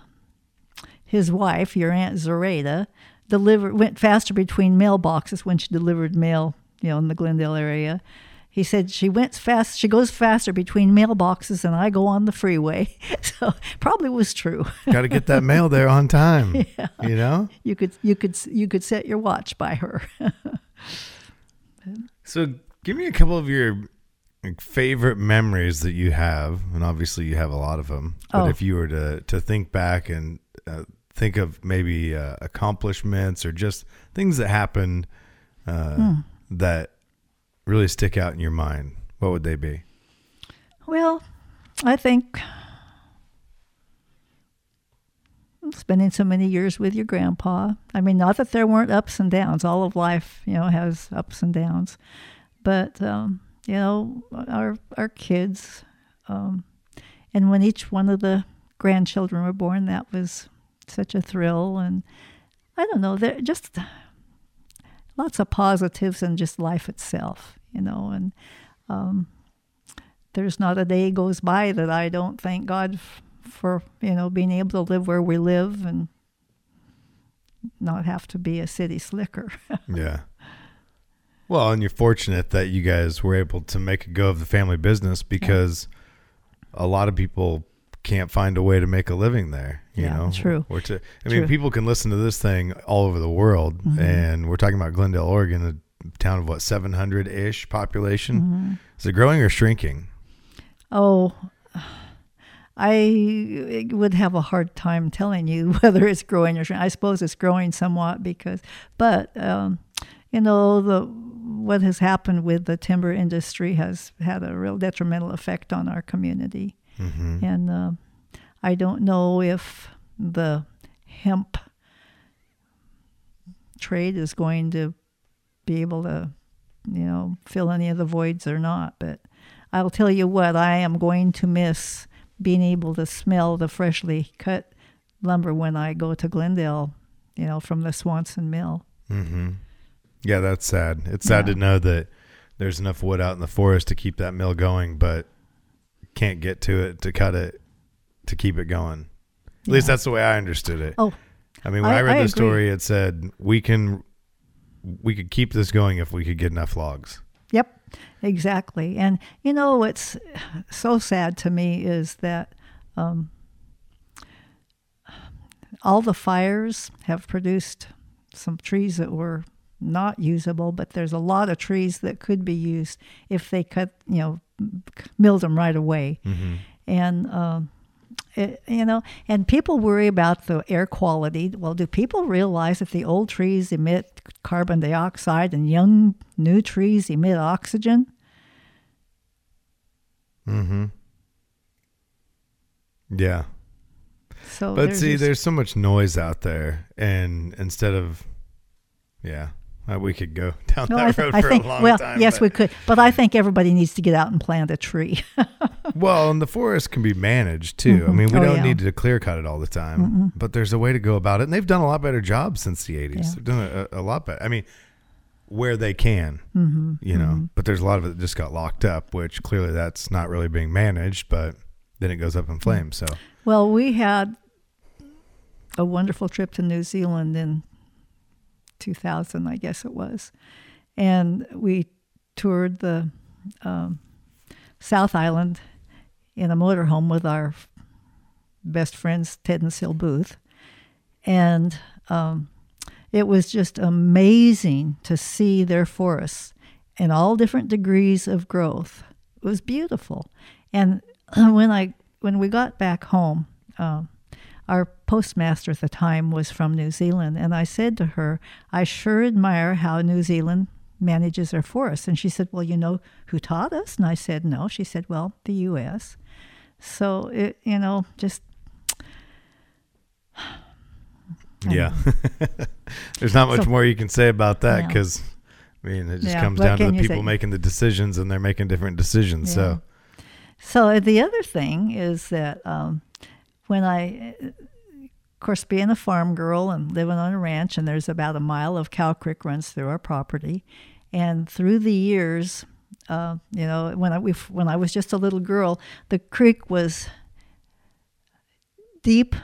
his wife, your Aunt Zoraida, delivered, went faster between mailboxes when she delivered mail, you know, in the Glendale area, he said she went fast. She goes faster between mailboxes than I go on the freeway. So probably was true. Got to get that mail there on time. Yeah. You know, you could you could you could set your watch by her. So give me a couple of your like, favorite memories that you have, and obviously you have a lot of them. But oh. if you were to to think back and uh, think of maybe uh, accomplishments or just things that happened uh, hmm. that really stick out in your mind, what would they be? Well, I think spending so many years with your grandpa. I mean, not that there weren't ups and downs. All of life, you know, has ups and downs. But, um, you know, our our kids. Um, and when each one of the grandchildren were born, that was such a thrill. And I don't know, they're just lots of positives in just life itself, you know, and um, there's not a day goes by that I don't thank God f- for, you know, being able to live where we live and not have to be a city slicker. Yeah. Well, and you're fortunate that you guys were able to make a go of the family business because yeah. a lot of people can't find a way to make a living there, you yeah, know, true. Or to, I true. mean, people can listen to this thing all over the world. Mm-hmm. And we're talking about Glendale, Oregon, a town of what, seven hundred ish population. Mm-hmm. Is it growing or shrinking? Oh, I would have a hard time telling you whether it's growing or shrinking. I suppose it's growing somewhat because, but, um, you know, the, what has happened with the timber industry has had a real detrimental effect on our community. Mm-hmm. And uh, I don't know if the hemp trade is going to be able to, you know, fill any of the voids or not. But I'll tell you what, I am going to miss being able to smell the freshly cut lumber when I go to Glendale, you know, from the Swanson Mill. Mm-hmm. Yeah, that's sad. It's sad yeah. to know that there's enough wood out in the forest to keep that mill going, but can't get to it to cut it to keep it going. At yeah. least that's the way I understood it. Oh, I mean, when I, I read I the story, it said we can we could keep this going if we could get enough logs. Yep, exactly. And you know what's so sad to me is that um, all the fires have produced some trees that were not usable, but there's a lot of trees that could be used if they cut, you know, milled them right away. Mm-hmm. And, um, it, you know, and people worry about the air quality. Well, do people realize that the old trees emit carbon dioxide and young, new trees emit oxygen? Mm-hmm. Yeah. So but see, just, there's so much noise out there, and instead of, yeah. Uh, we could go down no, that I th- road for I think, a long well, time. Well, yes, but. we could. But I think everybody needs to get out and plant a tree. Well, and the forest can be managed, too. Mm-hmm. I mean, we oh, don't yeah. need to clear cut it all the time. Mm-hmm. But there's a way to go about it. And they've done a lot better job since the eighties. Yeah. They've done a, a lot better. I mean, where they can, mm-hmm. you know. Mm-hmm. But there's a lot of it that just got locked up, which clearly that's not really being managed. But then it goes up in flames. So. Well, we had a wonderful trip to New Zealand in two thousand, I guess it was, and we toured the um, South Island in a motorhome with our best friends Ted and Syl Booth, and um, it was just amazing to see their forests in all different degrees of growth. It was beautiful, and when I when we got back home, um, our postmaster at the time was from New Zealand, and I said to her, I sure admire how New Zealand manages their forests. And she said, well, you know who taught us? And I said, no. She said, well, the U S So, it, you know, just... Yeah. There's not much so, more you can say about that because, no. I mean, it just yeah, comes down to the people say? making the decisions, and they're making different decisions. Yeah. So so the other thing is that um, when I, of course, being a farm girl and living on a ranch, and there's about a mile of Cow Creek runs through our property, and through the years, uh, you know, when I, when I was just a little girl, the creek was deep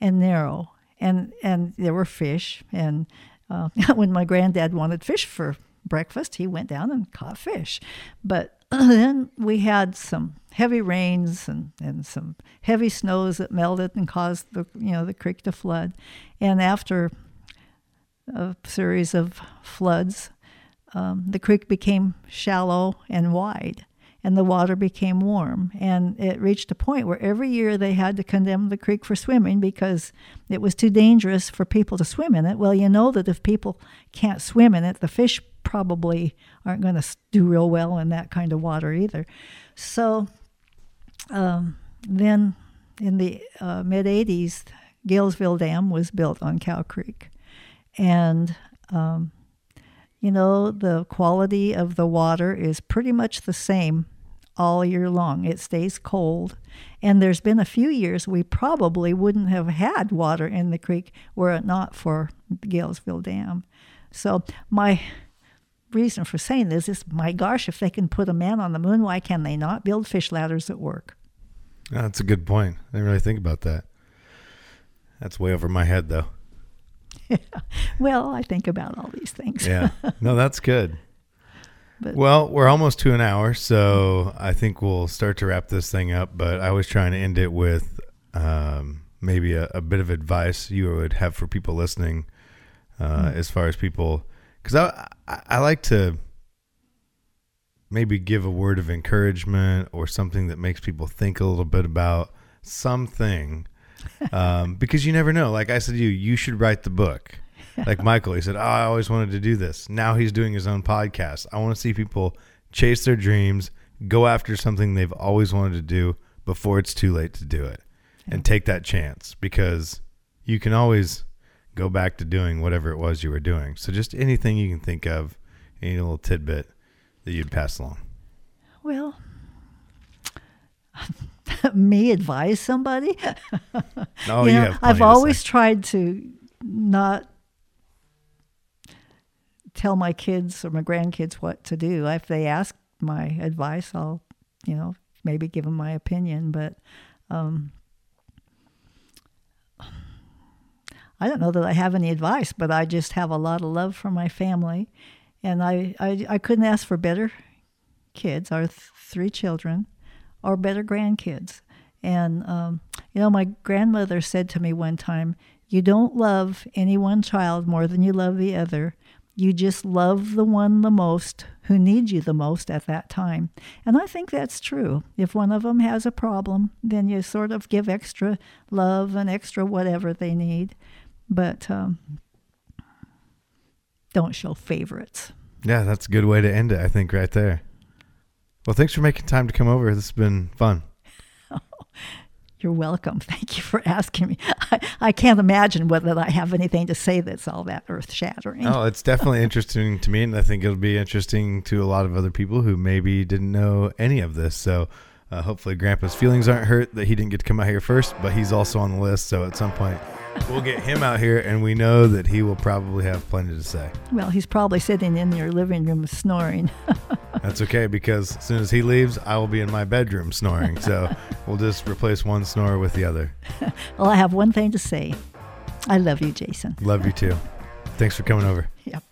and narrow, and and there were fish, and uh, when my granddad wanted fish for breakfast, he went down and caught fish. But then we had some heavy rains and, and some heavy snows that melted and caused the you know the creek to flood. And after a series of floods, um, the creek became shallow and wide, and the water became warm. And it reached a point where every year they had to condemn the creek for swimming because it was too dangerous for people to swim in it. Well, you know that if people can't swim in it, the fish probably aren't going to do real well in that kind of water either. So um, then in the uh, mid-eighties, Galesville Dam was built on Cow Creek. And... Um, You know, the quality of the water is pretty much the same all year long. It stays cold. And there's been a few years we probably wouldn't have had water in the creek were it not for Galesville Dam. So my reason for saying this is, my gosh, if they can put a man on the moon, why can they not build fish ladders at work? Oh, that's a good point. I didn't really think about that. That's way over my head, though. Yeah. Well, I think about all these things. Yeah. No, that's good. But, well, we're almost to an hour, so I think we'll start to wrap this thing up. But I was trying to end it with um, maybe a, a bit of advice you would have for people listening uh, mm-hmm. as far as people. Because I, I, I like to maybe give a word of encouragement or something that makes people think a little bit about something. um, because you never know. Like I said to you, you should write the book. Like Michael, he said, oh, I always wanted to do this. Now he's doing his own podcast. I want to see people chase their dreams, go after something they've always wanted to do before it's too late to do it, yeah. and take that chance, because you can always go back to doing whatever it was you were doing. So just anything you can think of, any little tidbit that you'd pass along. Well, me advise somebody? Oh, no, you, you know, I've always say. tried to not tell my kids or my grandkids what to do. If they ask my advice, I'll, you know, maybe give them my opinion. But um, I don't know that I have any advice, but I just have a lot of love for my family. And I, I, I couldn't ask for better kids. Our th- three children. Or better grandkids. And, um, you know, my grandmother said to me one time, you don't love any one child more than you love the other. You just love the one the most who needs you the most at that time. And I think that's true. If one of them has a problem, then you sort of give extra love and extra whatever they need. But um, don't show favorites. Yeah, that's a good way to end it, I think, right there. Well, thanks for making time to come over. This has been fun. Oh, you're welcome. Thank you for asking me. I, I can't imagine whether I have anything to say that's all that earth-shattering. Oh, it's definitely interesting to me, and I think it'll be interesting to a lot of other people who maybe didn't know any of this. So uh, hopefully Grandpa's feelings aren't hurt that he didn't get to come out here first, but he's also on the list, so at some point we'll get him out here, and we know that he will probably have plenty to say. Well, he's probably sitting in your living room snoring. That's okay, because as soon as he leaves, I will be in my bedroom snoring. So we'll just replace one snore with the other. Well, I have one thing to say. I love you, Jason. Love you too. Thanks for coming over. Yep.